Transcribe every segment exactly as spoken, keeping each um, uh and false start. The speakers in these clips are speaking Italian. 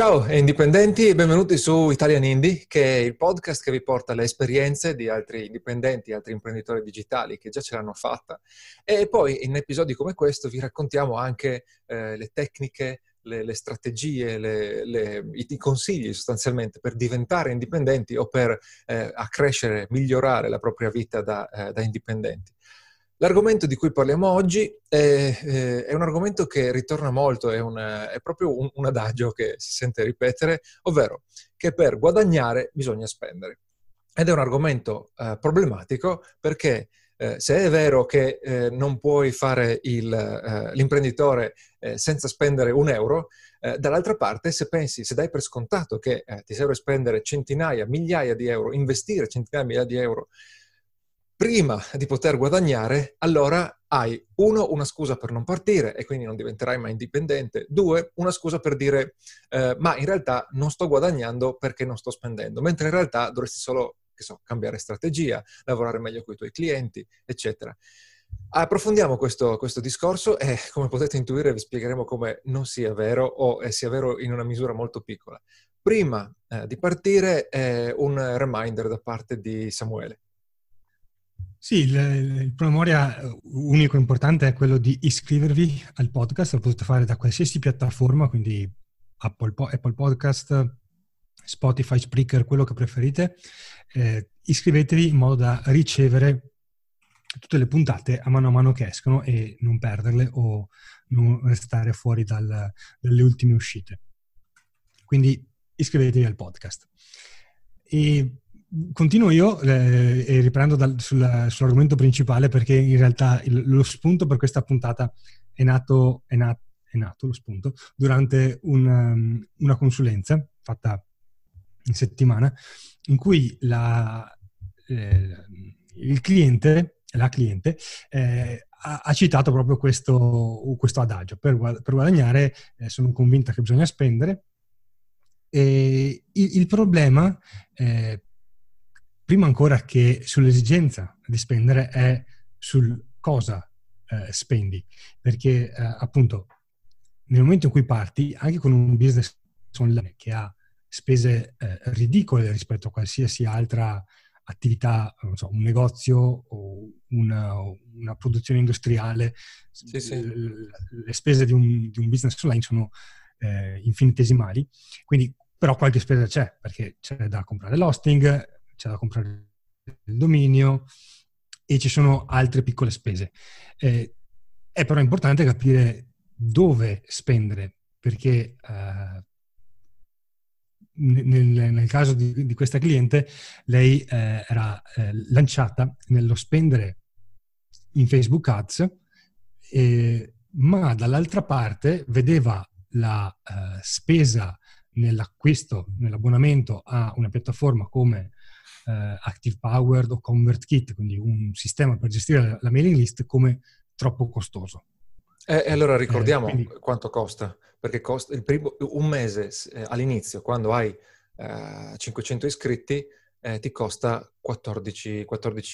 Ciao indipendenti e benvenuti su Italian Indie, che è il podcast che vi porta le esperienze di altri indipendenti, altri imprenditori digitali che già ce l'hanno fatta, e poi in episodi come questo vi raccontiamo anche eh, le tecniche, le, le strategie, le, le, i consigli sostanzialmente per diventare indipendenti o per eh, accrescere, migliorare la propria vita da, eh, da indipendenti. L'argomento di cui parliamo oggi è, è un argomento che ritorna molto, è, una, è proprio un, un adagio che si sente ripetere, ovvero che per guadagnare bisogna spendere. Ed è un argomento eh, problematico perché eh, se è vero che eh, non puoi fare il, eh, l'imprenditore eh, senza spendere un euro, eh, dall'altra parte se pensi, se dai per scontato che eh, ti serve spendere centinaia, migliaia di euro, investire centinaia, migliaia di euro, prima di poter guadagnare, allora hai, uno, una scusa per non partire e quindi non diventerai mai indipendente, due, una scusa per dire eh, ma in realtà non sto guadagnando perché non sto spendendo, mentre in realtà dovresti solo, che so, cambiare strategia, lavorare meglio con i tuoi clienti, eccetera. Approfondiamo questo, questo discorso e, come potete intuire, vi spiegheremo come non sia vero o sia vero in una misura molto piccola. Prima eh, di partire eh, un reminder da parte di Samuele. Sì, il, il promemoria unico importante è quello di iscrivervi al podcast. Lo potete fare da qualsiasi piattaforma, quindi Apple, Apple Podcast, Spotify, Spreaker, quello che preferite. Eh, iscrivetevi in modo da ricevere tutte le puntate a mano a mano che escono e non perderle o non restare fuori dal, dalle ultime uscite. Quindi iscrivetevi al podcast. E continuo io eh, e riprendo dal, sul, sull'argomento principale, perché in realtà il, lo spunto per questa puntata è nato, è nato, è nato lo spunto durante una, una consulenza fatta in settimana in cui la, eh, il cliente, la cliente eh, ha, ha citato proprio questo, questo adagio. Per, per guadagnare eh, sono convinta che bisogna spendere. E il, il problema eh, prima ancora che sull'esigenza di spendere è sul cosa eh, spendi, perché eh, appunto nel momento in cui parti anche con un business online che ha spese eh, ridicole rispetto a qualsiasi altra attività, non so, un negozio o una, una produzione industriale, sì, sì. Le spese di un, di un business online sono eh, infinitesimali, quindi però qualche spesa c'è, perché c'è da comprare l'hosting, c'è da comprare il dominio e ci sono altre piccole spese. Eh, è però importante capire dove spendere, perché eh, nel, nel caso di, di questa cliente lei eh, era eh, lanciata nello spendere in Facebook Ads, eh, ma dall'altra parte vedeva la eh, spesa nell'acquisto, nell'abbonamento a una piattaforma come Uh, Active Powered o ConvertKit, quindi un sistema per gestire la, la mailing list, come troppo costoso. E, e allora ricordiamo eh, quindi, quanto costa, perché costa il primo, un mese eh, all'inizio, quando hai eh, cinquecento iscritti, eh, ti costa quattordici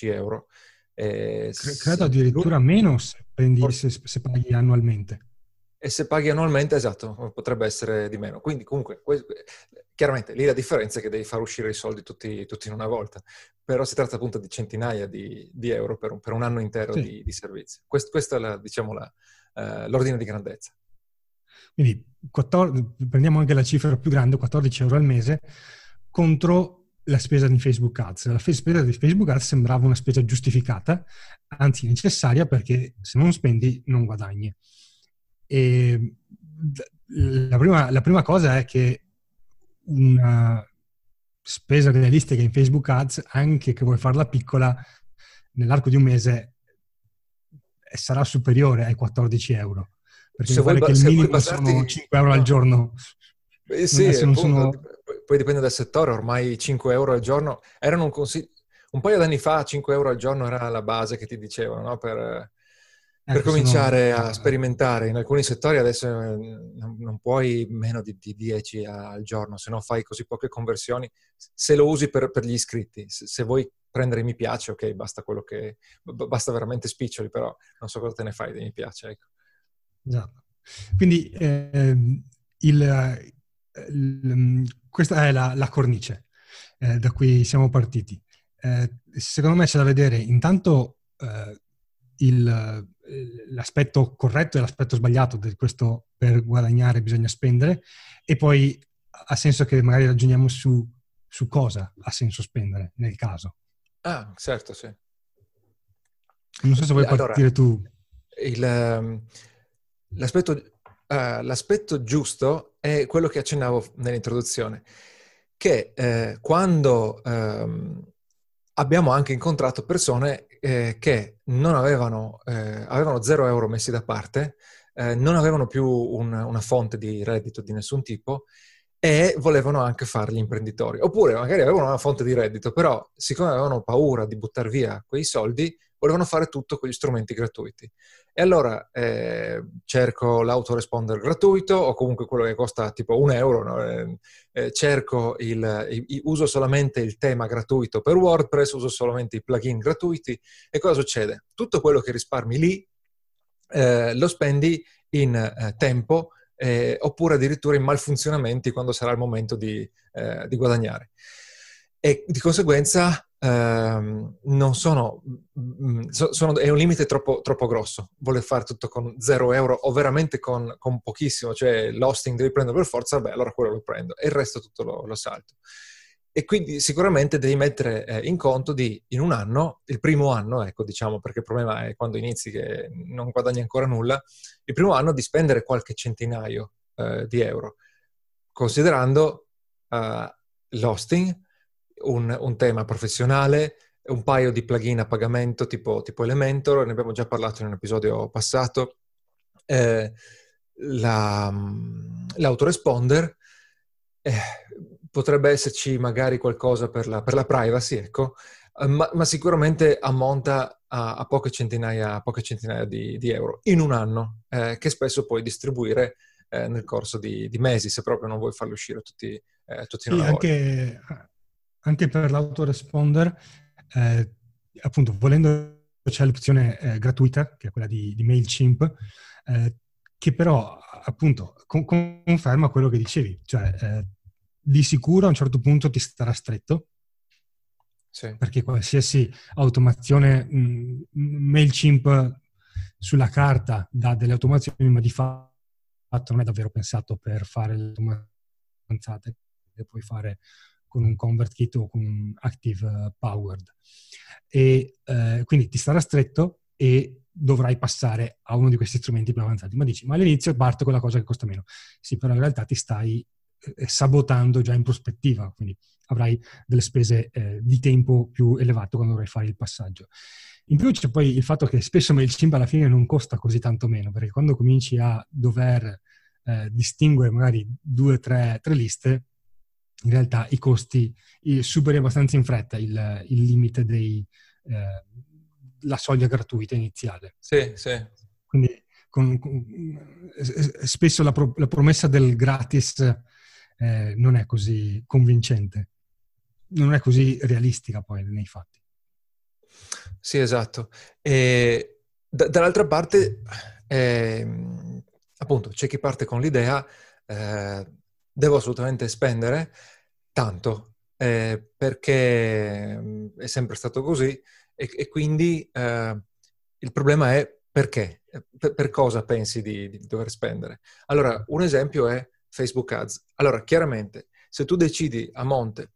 euro. Eh, credo addirittura meno se, prendi, se, se paghi annualmente. E se paghi annualmente, esatto, potrebbe essere di meno. Quindi comunque, chiaramente lì la differenza è che devi far uscire i soldi tutti, tutti in una volta, però si tratta appunto di centinaia di, di euro per un, per un anno intero, sì, di, di servizi. Quest, questa è la, diciamo la, eh, l'ordine di grandezza. Quindi quattordici, prendiamo anche la cifra più grande, quattordici euro al mese, contro la spesa di Facebook Ads. La spesa di Facebook Ads sembrava una spesa giustificata, anzi necessaria, perché se non spendi non guadagni. E la prima, la prima cosa è che una spesa realistica in Facebook Ads, anche che vuoi farla piccola, nell'arco di un mese sarà superiore ai quattordici euro, perché se vuoi, che il minimo basarti, sono cinque euro al giorno. Beh, sì, non appunto, sono... poi dipende dal settore, ormai cinque euro al giorno erano un consiglio un paio d'anni fa, cinque euro al giorno era la base che ti dicevano, no? per Per ecco, cominciare sono... a sperimentare in alcuni settori. Adesso non puoi meno di, di dieci al giorno, se no fai così poche conversioni. Se lo usi per, per gli iscritti, se, se vuoi prendere mi piace, ok, basta quello che basta veramente spiccioli, però non so cosa te ne fai dei mi piace, ecco. Esatto. Quindi eh, il, questa è la, la cornice eh, da cui siamo partiti. Eh, secondo me c'è da vedere intanto eh, il, l'aspetto corretto e l'aspetto sbagliato di questo: per guadagnare bisogna spendere, e poi ha senso che magari ragioniamo su, su cosa ha senso spendere nel caso. Ah, certo, sì. Non so se vuoi allora, partire tu. Il, l'aspetto, uh, l'aspetto giusto è quello che accennavo nell'introduzione, che eh, quando um, abbiamo anche incontrato persone eh, che non avevano, eh, avevano zero euro messi da parte, eh, non avevano più un, una fonte di reddito di nessun tipo e volevano anche fare gli imprenditori. Oppure magari avevano una fonte di reddito, però siccome avevano paura di buttare via quei soldi, volevano fare tutto con gli strumenti gratuiti. E allora eh, cerco l'autoresponder gratuito, o comunque quello che costa tipo un euro, no? eh, eh, cerco il, il, uso solamente il tema gratuito per WordPress, uso solamente i plugin gratuiti, e cosa succede? Tutto quello che risparmi lì eh, lo spendi in eh, tempo, eh, oppure addirittura in malfunzionamenti quando sarà il momento di, eh, di guadagnare. E di conseguenza Um, non sono, so, sono è un limite troppo, troppo grosso voler fare tutto con zero euro o veramente con, con pochissimo, cioè l'hosting devi prendere per forza, beh allora quello lo prendo e il resto tutto lo, lo salto. E quindi sicuramente devi mettere eh, in conto di in un anno, il primo anno, ecco diciamo, perché il problema è quando inizi che non guadagni ancora nulla, il primo anno di spendere qualche centinaio eh, di euro, considerando eh, l'hosting, Un, un tema professionale, un paio di plugin a pagamento tipo, tipo Elementor, ne abbiamo già parlato in un episodio passato, eh, la, l'autoresponder, eh, potrebbe esserci magari qualcosa per la, per la privacy, ecco, eh, ma, ma sicuramente ammonta a, a poche centinaia, a poche centinaia di, di euro in un anno, eh, che spesso puoi distribuire eh, nel corso di, di mesi, se proprio non vuoi farli uscire tutti, eh, tutti in una volta. Anche... Anche per l'autoresponder, eh, appunto, volendo c'è l'opzione eh, gratuita, che è quella di, di MailChimp, eh, che però, appunto, con, conferma quello che dicevi. Cioè, eh, di sicuro a un certo punto ti starà stretto, sì, perché qualsiasi automazione, mh, MailChimp sulla carta dà delle automazioni, ma di fatto non è davvero pensato per fare le automazioni avanzate che puoi fare con un ConvertKit o con un Active Powered. E eh, quindi ti starà stretto e dovrai passare a uno di questi strumenti più avanzati. Ma dici, ma all'inizio parto con la cosa che costa meno. Sì, però in realtà ti stai eh, sabotando già in prospettiva, quindi avrai delle spese eh, di tempo più elevato quando dovrai fare il passaggio. In più c'è poi il fatto che spesso MailChimp alla fine non costa così tanto meno, perché quando cominci a dover eh, distinguere magari due, tre, tre liste, in realtà i costi superi abbastanza in fretta il, il limite dei eh, la soglia gratuita iniziale. Sì, sì. Quindi con, con, spesso la, pro, la promessa del gratis eh, non è così convincente, non è così realistica poi nei fatti. Sì, esatto. E d- dall'altra parte, eh, appunto, c'è chi parte con l'idea eh, devo assolutamente spendere tanto, eh, perché è sempre stato così, e, e quindi eh, il problema è perché, per, per cosa pensi di, di dover spendere. Allora, un esempio è Facebook Ads. Allora, chiaramente, se tu decidi a monte,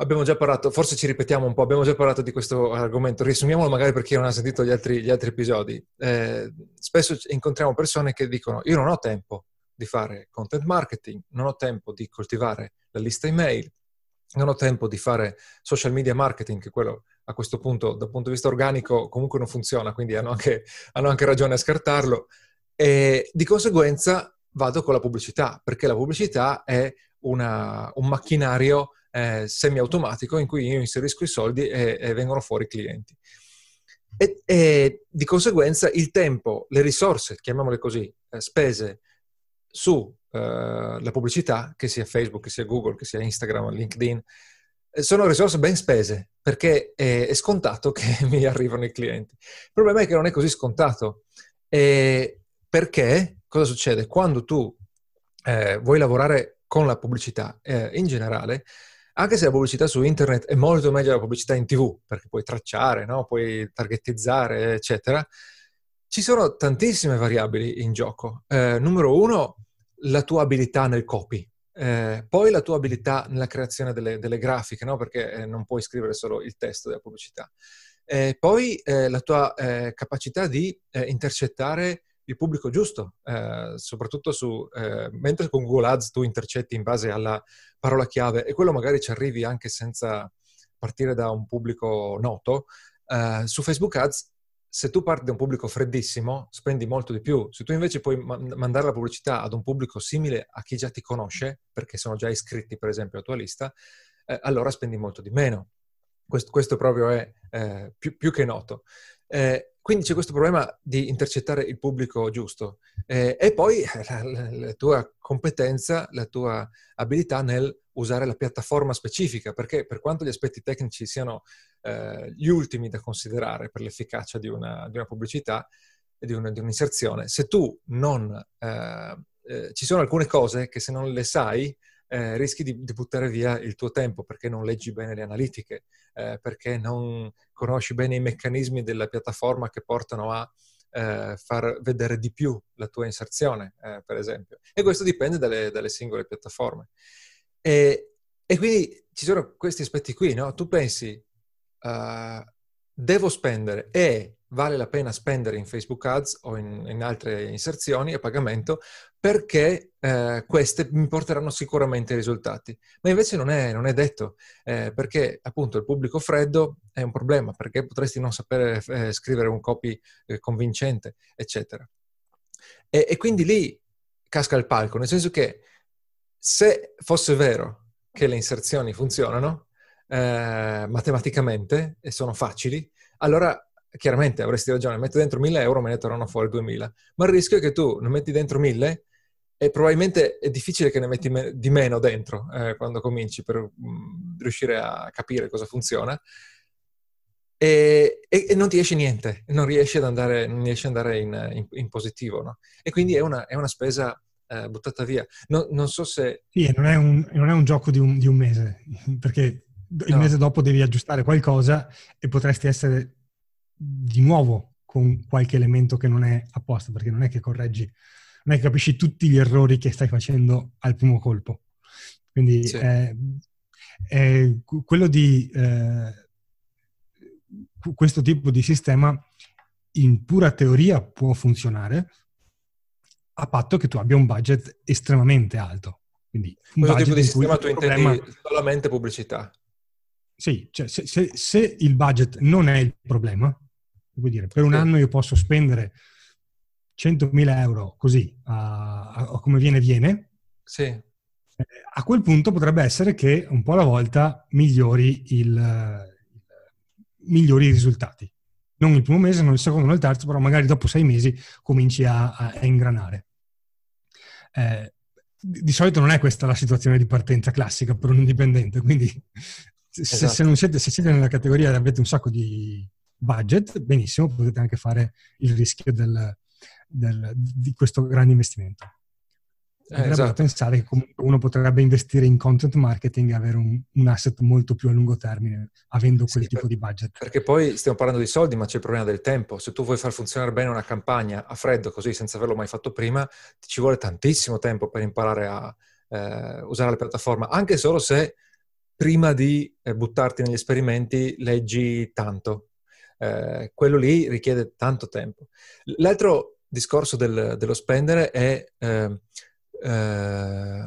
abbiamo già parlato, forse ci ripetiamo un po', abbiamo già parlato di questo argomento, riassumiamolo magari per chi non ha sentito gli altri, gli altri episodi. Eh, spesso incontriamo persone che dicono, io non ho tempo di fare content marketing, non ho tempo di coltivare la lista email, non ho tempo di fare social media marketing, che quello a questo punto dal punto di vista organico comunque non funziona, quindi hanno anche, hanno anche ragione a scartarlo, e di conseguenza vado con la pubblicità, perché la pubblicità è una, un macchinario eh, semiautomatico in cui io inserisco i soldi e, e vengono fuori i clienti. E, e di conseguenza il tempo, le risorse, chiamiamole così, eh, spese, su uh, la pubblicità, che sia Facebook, che sia Google, che sia Instagram, LinkedIn, sono risorse ben spese, perché è, è scontato che mi arrivano i clienti. Il problema è che non è così scontato, e perché cosa succede? Quando tu eh, vuoi lavorare con la pubblicità eh, in generale, anche se la pubblicità su internet è molto meglio della pubblicità in tivù, perché puoi tracciare, no? Puoi targetizzare, eccetera, ci sono tantissime variabili in gioco. Eh, numero uno, la tua abilità nel copy. Eh, poi la tua abilità nella creazione delle, delle grafiche, no? Perché eh, non puoi scrivere solo il testo della pubblicità. Eh, poi eh, la tua eh, capacità di eh, intercettare il pubblico giusto, eh, soprattutto su eh, mentre con Google Ads tu intercetti in base alla parola chiave e quello magari ci arrivi anche senza partire da un pubblico noto. Eh, su Facebook Ads, se tu parti da un pubblico freddissimo, spendi molto di più. Se tu invece puoi mandare la pubblicità ad un pubblico simile a chi già ti conosce, perché sono già iscritti, per esempio, alla tua lista, eh, allora spendi molto di meno. Questo, questo proprio è eh, più, più che noto. Eh, quindi c'è questo problema di intercettare il pubblico giusto. Eh, e poi la, la, la tua competenza, la tua abilità nel usare la piattaforma specifica, perché per quanto gli aspetti tecnici siano eh, gli ultimi da considerare per l'efficacia di una, di una pubblicità e di, una, di un'inserzione, se tu non... Eh, eh, ci sono alcune cose che se non le sai eh, rischi di, di buttare via il tuo tempo, perché non leggi bene le analitiche, eh, perché non conosci bene i meccanismi della piattaforma che portano a Eh, far vedere di più la tua inserzione, eh, per esempio. E questo dipende dalle, dalle singole piattaforme. E, e quindi ci sono questi aspetti qui, no? Tu pensi, uh, devo spendere e vale la pena spendere in Facebook Ads o in, in altre inserzioni a pagamento perché eh, queste mi porteranno sicuramente ai risultati. Ma invece non è, non è detto, eh, perché appunto il pubblico freddo è un problema, perché potresti non sapere eh, scrivere un copy eh, convincente, eccetera. E, e quindi lì casca il palco, nel senso che se fosse vero che le inserzioni funzionano eh, matematicamente e sono facili, allora chiaramente avresti ragione, metto dentro mille euro, me ne tornano fuori duemila, ma il rischio è che tu ne metti dentro mille e probabilmente è difficile che ne metti me- di meno dentro eh, quando cominci per mh, riuscire a capire cosa funziona e, e, e non ti esce niente, non riesci ad andare, non riesci ad andare in, in, in positivo, no? E quindi è una, è una spesa eh, buttata via. No, non so se... Sì, non è un, non è un gioco di un, di un mese, perché il no. mese dopo devi aggiustare qualcosa e potresti essere... di nuovo con qualche elemento che non è apposta, perché non è che correggi, non è che capisci tutti gli errori che stai facendo al primo colpo. Quindi sì. è, è quello di eh, questo tipo di sistema in pura teoria può funzionare a patto che tu abbia un budget estremamente alto. Quindi un questo tipo di sistema tu intendi problema... solamente pubblicità? Sì, cioè se, se, se il budget non è il problema, vuol dire, per un anno io posso spendere centomila euro così, a, a, a come viene viene, sì. eh, a quel punto potrebbe essere che un po' alla volta migliori il, il migliori i risultati. Non il primo mese, non il secondo, non il terzo, però magari dopo sei mesi cominci a, a ingranare. Eh, di, di solito non è questa la situazione di partenza classica per un indipendente, quindi... Se, esatto. se, non siete, se siete nella categoria e avete un sacco di budget, benissimo, potete anche fare il rischio del, del, di questo grande investimento. Andrebbe eh, esatto. a pensare che comunque uno potrebbe investire in content marketing e avere un, un asset molto più a lungo termine, avendo quel sì, tipo per, di budget. Perché poi stiamo parlando di soldi, ma c'è il problema del tempo. Se tu vuoi far funzionare bene una campagna a freddo, così, senza averlo mai fatto prima, ci vuole tantissimo tempo per imparare a eh, usare la piattaforma, anche solo se... prima di buttarti negli esperimenti leggi tanto. Eh, quello lì richiede tanto tempo. L'altro discorso del, dello spendere è eh, eh,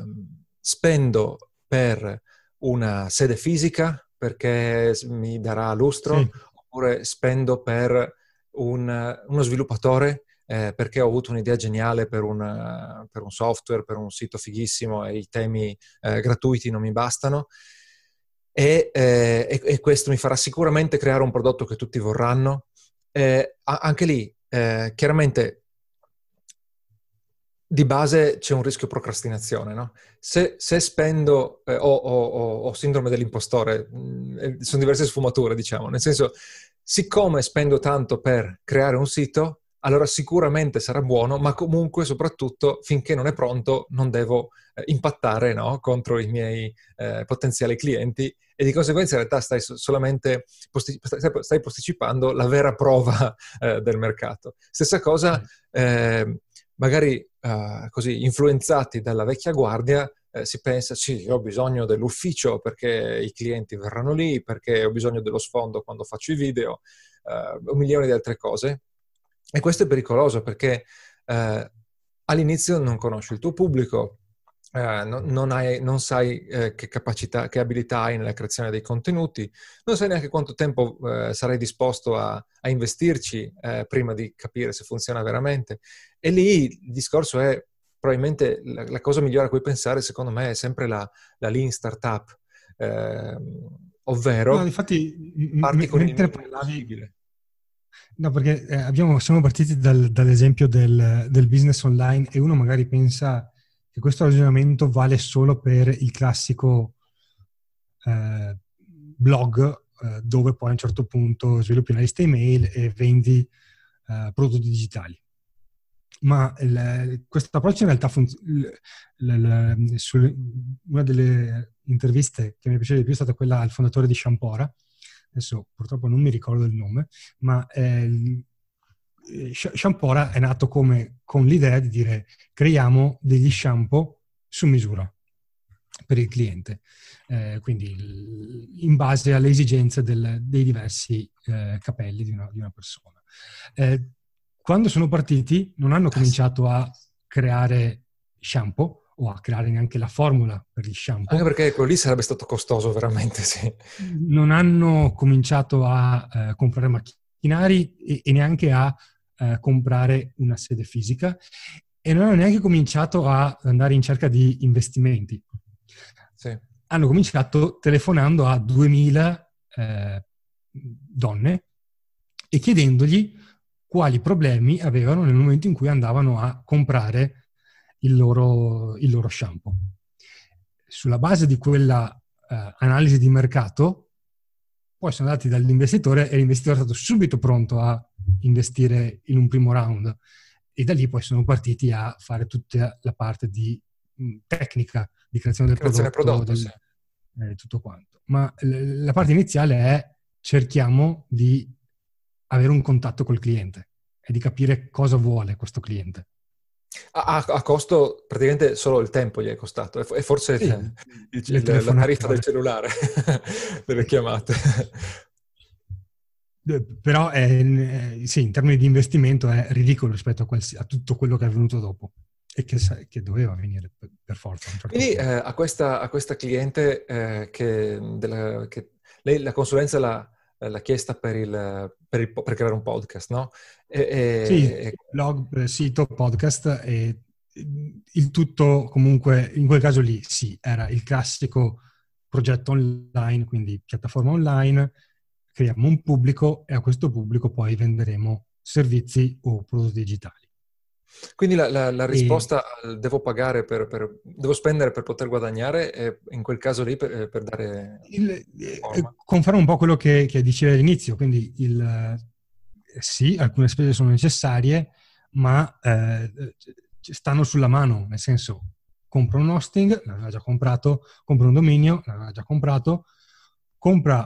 spendo per una sede fisica perché mi darà lustro, sì. oppure spendo per un, uno sviluppatore eh, perché ho avuto un'idea geniale per, una, per un software, per un sito fighissimo e i temi eh, gratuiti non mi bastano. E, eh, e questo mi farà sicuramente creare un prodotto che tutti vorranno. Eh, anche lì, eh, chiaramente, di base c'è un rischio procrastinazione, no? Se, se spendo, eh, ho, ho, ho sindrome dell'impostore, mh, sono diverse sfumature, diciamo. Nel senso, siccome spendo tanto per creare un sito, allora sicuramente sarà buono, ma comunque soprattutto finché non è pronto non devo eh, impattare no, contro i miei eh, potenziali clienti, e di conseguenza in realtà stai solamente posti- stai posticipando la vera prova eh, del mercato. Stessa cosa, eh, magari eh, così influenzati dalla vecchia guardia, Eh, si pensa, sì, io ho bisogno dell'ufficio perché i clienti verranno lì, perché ho bisogno dello sfondo quando faccio i video, eh, un milione di altre cose. E questo è pericoloso perché eh, all'inizio non conosci il tuo pubblico, eh, non, non, hai, non sai eh, che capacità, che abilità hai nella creazione dei contenuti, non sai neanche quanto tempo eh, sarai disposto a, a investirci eh, prima di capire se funziona veramente. E lì il discorso è, probabilmente la, la cosa migliore a cui pensare, secondo me, è sempre la, la lean startup, eh, ovvero no, infatti, parti m- con il possibile. No, perché eh, abbiamo, siamo partiti dal, dall'esempio del, del business online, e uno magari pensa che questo ragionamento vale solo per il classico eh, blog eh, dove poi a un certo punto sviluppi una lista email e vendi eh, prodotti digitali. Ma questo approccio in realtà funz- l- l- sul- una delle interviste che mi piaceva di più è stata quella al fondatore di Shampora, adesso purtroppo non mi ricordo il nome, ma eh, Shampora è nato come con l'idea di dire creiamo degli shampoo su misura per il cliente, eh, quindi l- in base alle esigenze del- dei diversi eh, capelli di una, di una persona. Eh, Quando sono partiti non hanno cominciato a creare shampoo o a creare neanche la formula per gli shampoo. Anche perché quello lì sarebbe stato costoso veramente, sì. Non hanno cominciato a eh, comprare macchinari e, e neanche a eh, comprare una sede fisica, e non hanno neanche cominciato a andare in cerca di investimenti. Sì. Hanno cominciato telefonando a duemila eh, donne e chiedendogli quali problemi avevano nel momento in cui andavano a comprare il loro, il loro shampoo. Sulla base di quella eh, analisi di mercato, poi sono andati dall'investitore e l'investitore è stato subito pronto a investire in un primo round, e da lì poi sono partiti a fare tutta la parte di mh, tecnica, di creazione del creazione prodotto, prodotto del, sì. eh, tutto quanto. Ma l- la parte iniziale è cerchiamo di avere un contatto col cliente e di capire cosa vuole questo cliente. A, a costo, praticamente solo il tempo gli è costato, e forse sì, il, il, il, la tariffa del cellulare, delle chiamate. Però è, sì, in termini di investimento è ridicolo rispetto a, quals- a tutto quello che è venuto dopo e che, che doveva venire per, per forza. Un certo Quindi eh, a, questa, a questa cliente eh, che, della, che lei la consulenza la... l'ha chiesta per, il, per, il, per creare un podcast, no? E, sì, e... blog, sito, podcast, e il tutto comunque, in quel caso lì, sì, era il classico progetto online, quindi piattaforma online, creiamo un pubblico e a questo pubblico poi venderemo servizi o prodotti digitali. Quindi la, la, la risposta e... devo pagare per, per, devo spendere per poter guadagnare, e in quel caso lì per, per dare il, confermo un po' quello che, che dicevi all'inizio, quindi il, sì, alcune spese sono necessarie, ma eh, stanno sulla mano, nel senso compra un hosting, l'aveva già comprato, compra un dominio, l'aveva già comprato, compra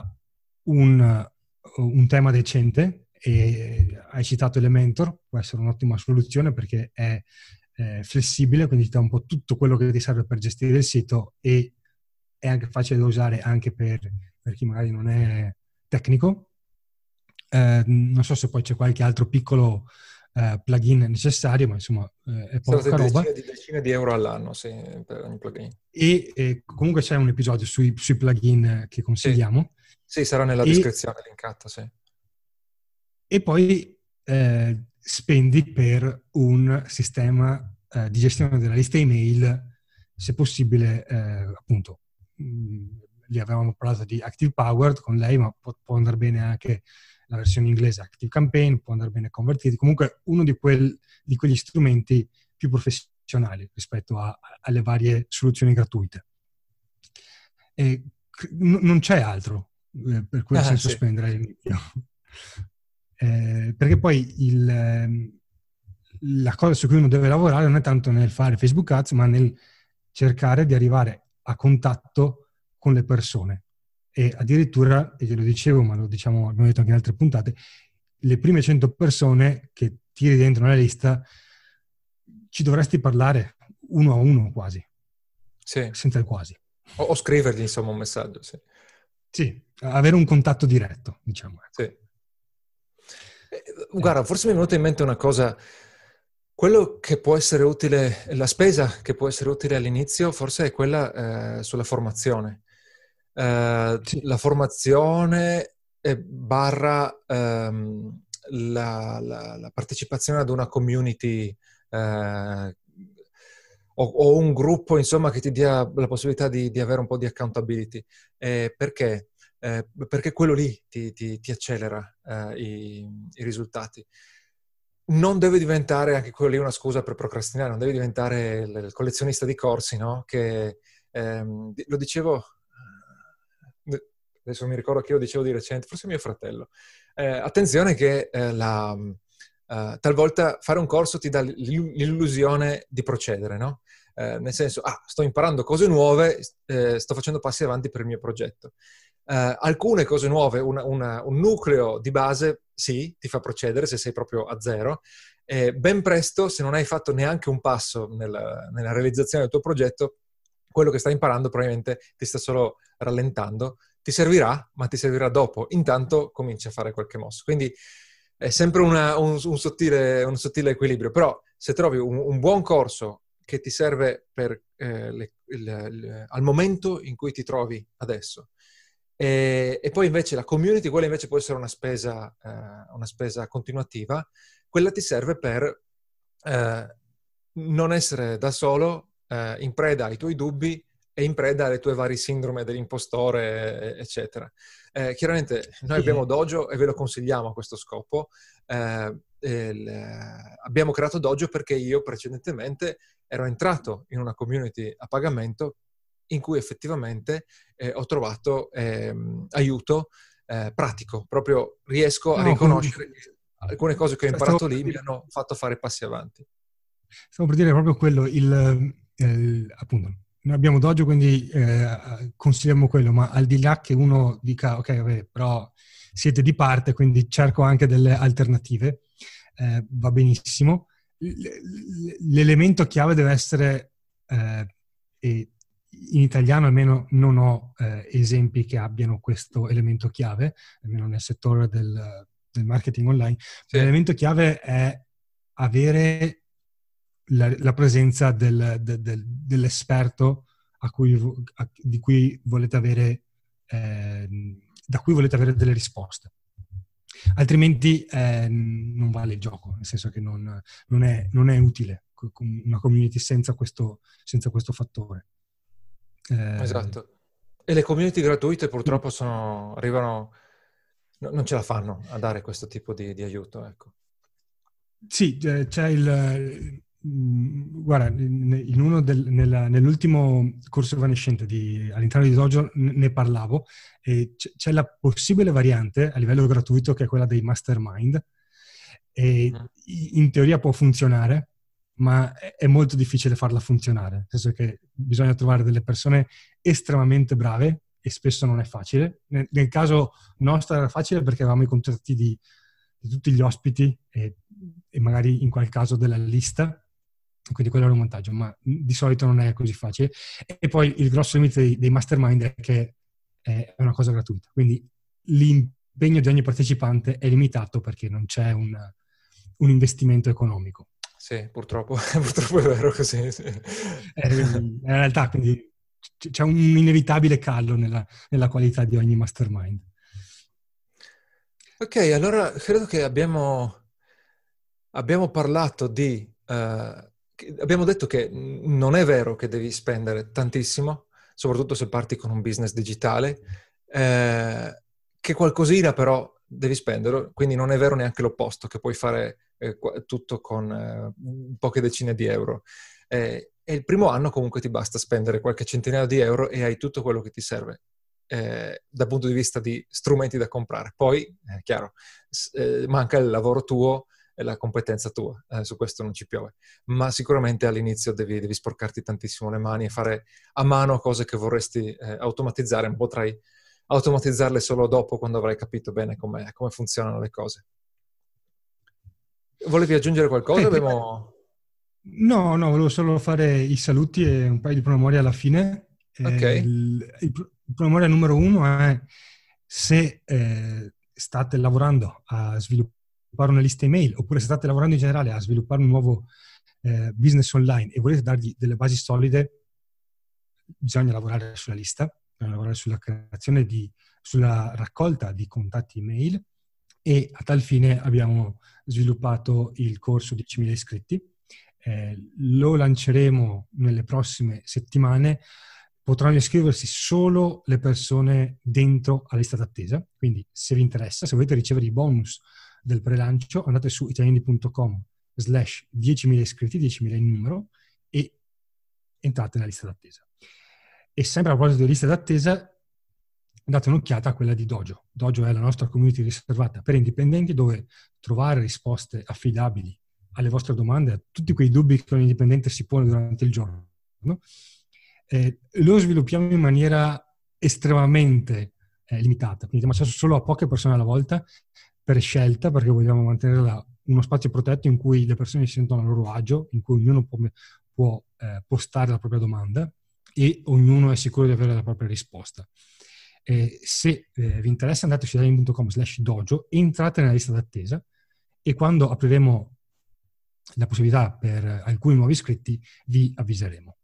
un, un tema decente. E hai citato Elementor, può essere un'ottima soluzione perché è eh, flessibile, quindi ti dà un po' tutto quello che ti serve per gestire il sito, e è anche facile da usare anche per, per chi magari non è tecnico. Eh, non so se poi c'è qualche altro piccolo eh, plugin necessario, ma insomma eh, è poca Sono roba. Decine di, decine di euro all'anno, sì, per ogni plugin. E eh, comunque c'è un episodio sui, sui plugin che consigliamo. Sì, sì, sarà nella e... descrizione linkata, sì. E poi eh, spendi per un sistema eh, di gestione della lista email, se possibile, eh, appunto, mh, lì avevamo parlato di Active Powered con lei, ma può, può andare bene anche la versione inglese Active Campaign, può andare bene ConvertKit, comunque uno di, quel, di quegli strumenti più professionali rispetto a, alle varie soluzioni gratuite. E n- non c'è altro eh, per cui ah, senso sì. spendere all'inizio. Eh, perché poi il, la cosa su cui uno deve lavorare non è tanto nel fare Facebook Ads, ma nel cercare di arrivare a contatto con le persone. E addirittura, e te lo dicevo, ma lo diciamo, abbiamo detto anche in altre puntate, le prime cento persone che tiri dentro nella lista ci dovresti parlare uno a uno quasi. Sì. Senza il quasi. O, o scrivergli, insomma, un messaggio, sì. Sì, avere un contatto diretto, diciamo. Sì. Eh, guarda, forse mi è venuta in mente una cosa, quello che può essere utile, la spesa che può essere utile all'inizio forse è quella eh, sulla formazione. Eh, sì. La formazione e barra ehm, la, la, la partecipazione ad una community eh, o, o un gruppo, insomma, che ti dia la possibilità di, di avere un po' di accountability. Eh, perché? Eh, perché quello lì ti, ti, ti accelera eh, i, i risultati. Non deve diventare anche quello lì una scusa per procrastinare, non deve diventare il collezionista di corsi, no? Che ehm, lo dicevo, adesso mi ricordo che io dicevo di recente, forse mio fratello. Eh, attenzione che eh, la... Uh, talvolta fare un corso ti dà l'illusione di procedere, no? Uh, nel senso, ah, sto imparando cose nuove, eh, sto facendo passi avanti per il mio progetto. Uh, alcune cose nuove, una, una, un nucleo di base, sì, ti fa procedere se sei proprio a zero. Eh, ben presto, se non hai fatto neanche un passo nella, nella realizzazione del tuo progetto, quello che stai imparando probabilmente ti sta solo rallentando. Ti servirà, ma ti servirà dopo. Intanto cominci a fare qualche mossa. Quindi è sempre una, un, un, sottile, un sottile equilibrio, però se trovi un, un buon corso che ti serve per, eh, le, le, le, al momento in cui ti trovi adesso, e, e poi invece la community, quella invece può essere una spesa, eh, una spesa continuativa, quella ti serve per eh, non essere da solo, eh, in preda ai tuoi dubbi e in preda alle tue varie sindrome dell'impostore, eccetera. Eh, chiaramente noi abbiamo Dojo e ve lo consigliamo a questo scopo. Eh, il, abbiamo creato Dojo perché io precedentemente ero entrato in una community a pagamento in cui effettivamente eh, ho trovato eh, aiuto eh, pratico. Proprio riesco a no, riconoscere comunque... alcune cose che ho imparato Stavo lì per... mi hanno fatto fare passi avanti. Stavo per dire proprio quello, il, il appunto... Noi abbiamo Dojo, quindi eh, consigliamo quello, ma al di là che uno dica ok, vabbè, però siete di parte, quindi cerco anche delle alternative, eh, va benissimo. L'elemento chiave deve essere, eh, e in italiano almeno non ho eh, esempi che abbiano questo elemento chiave, almeno nel settore del, del marketing online, sì. L'elemento chiave è avere... La, la presenza del, del, del, dell'esperto a cui, a, di cui volete avere eh, da cui volete avere delle risposte, altrimenti eh, non vale il gioco, nel senso che non, non, è, non è utile una community senza questo, senza questo fattore. Eh, esatto, e le community gratuite purtroppo sono, arrivano, non ce la fanno a dare questo tipo di, di aiuto, ecco. Sì, c'è il... Guarda, in uno del, nella, nell'ultimo corso evanescente di, all'interno di Dojo ne parlavo, e c'è la possibile variante a livello gratuito che è quella dei mastermind, e in teoria può funzionare, ma è molto difficile farla funzionare, nel senso che bisogna trovare delle persone estremamente brave e spesso non è facile. Nel, nel caso nostro era facile perché avevamo i contatti di, di tutti gli ospiti e, e magari in qualche caso della lista, quindi quello era un vantaggio, ma di solito non è così facile. E poi il grosso limite dei, dei mastermind è che è una cosa gratuita, quindi l'impegno di ogni partecipante è limitato perché non c'è un, un investimento economico. Sì, purtroppo, purtroppo è vero così. Sì. È, in realtà quindi c'è un inevitabile calo nella, nella qualità di ogni mastermind. Ok, allora credo che abbiamo, abbiamo parlato di... Uh, Abbiamo detto che non è vero che devi spendere tantissimo, soprattutto se parti con un business digitale, eh, che qualcosina però devi spenderlo, quindi non è vero neanche l'opposto, che puoi fare eh, tutto con eh, poche decine di euro. Eh, e il primo anno comunque ti basta spendere qualche centinaio di euro e hai tutto quello che ti serve eh, dal punto di vista di strumenti da comprare. Poi, è chiaro, eh, manca il lavoro tuo, è la competenza tua, eh, su questo non ci piove, ma sicuramente all'inizio devi, devi sporcarti tantissimo le mani e fare a mano cose che vorresti eh, automatizzare, ma potrai automatizzarle solo dopo, quando avrai capito bene come funzionano le cose. Volevi aggiungere qualcosa? Sì, abbiamo... No, no, volevo solo fare i saluti e un paio di promemoria alla fine. Ok. Eh, il, il promemoria numero uno è: se eh, state lavorando a sviluppare una lista email, oppure se state lavorando in generale a sviluppare un nuovo eh, business online e volete dargli delle basi solide, bisogna lavorare sulla lista, bisogna lavorare sulla creazione di, sulla raccolta di contatti email, e a tal fine abbiamo sviluppato il corso diecimila iscritti. Eh, lo lanceremo nelle prossime settimane. Potranno iscriversi solo le persone dentro alla lista d'attesa, quindi se vi interessa, se volete ricevere i bonus del prelancio, andate su italiani punto com slash diecimila iscritti, diecimila in numero, e entrate nella lista d'attesa. E sempre a proposito di lista d'attesa, date un'occhiata a quella di Dojo. Dojo è la nostra community riservata per indipendenti, dove trovare risposte affidabili alle vostre domande, a tutti quei dubbi che un indipendente si pone durante il giorno. Eh, lo sviluppiamo in maniera estremamente eh, limitata, quindi diamo accesso solo a poche persone alla volta, per scelta, perché vogliamo mantenere uno spazio protetto in cui le persone si sentono a loro agio, in cui ognuno può, può eh, postare la propria domanda e ognuno è sicuro di avere la propria risposta. Eh, se eh, vi interessa, andate su italian punto com slash dojo, entrate nella lista d'attesa, e quando apriremo la possibilità per alcuni nuovi iscritti vi avviseremo.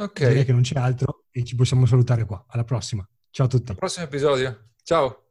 Ok. Direi che non c'è altro e ci possiamo salutare qua. Alla prossima. Ciao a tutti. Al prossimo episodio. Ciao.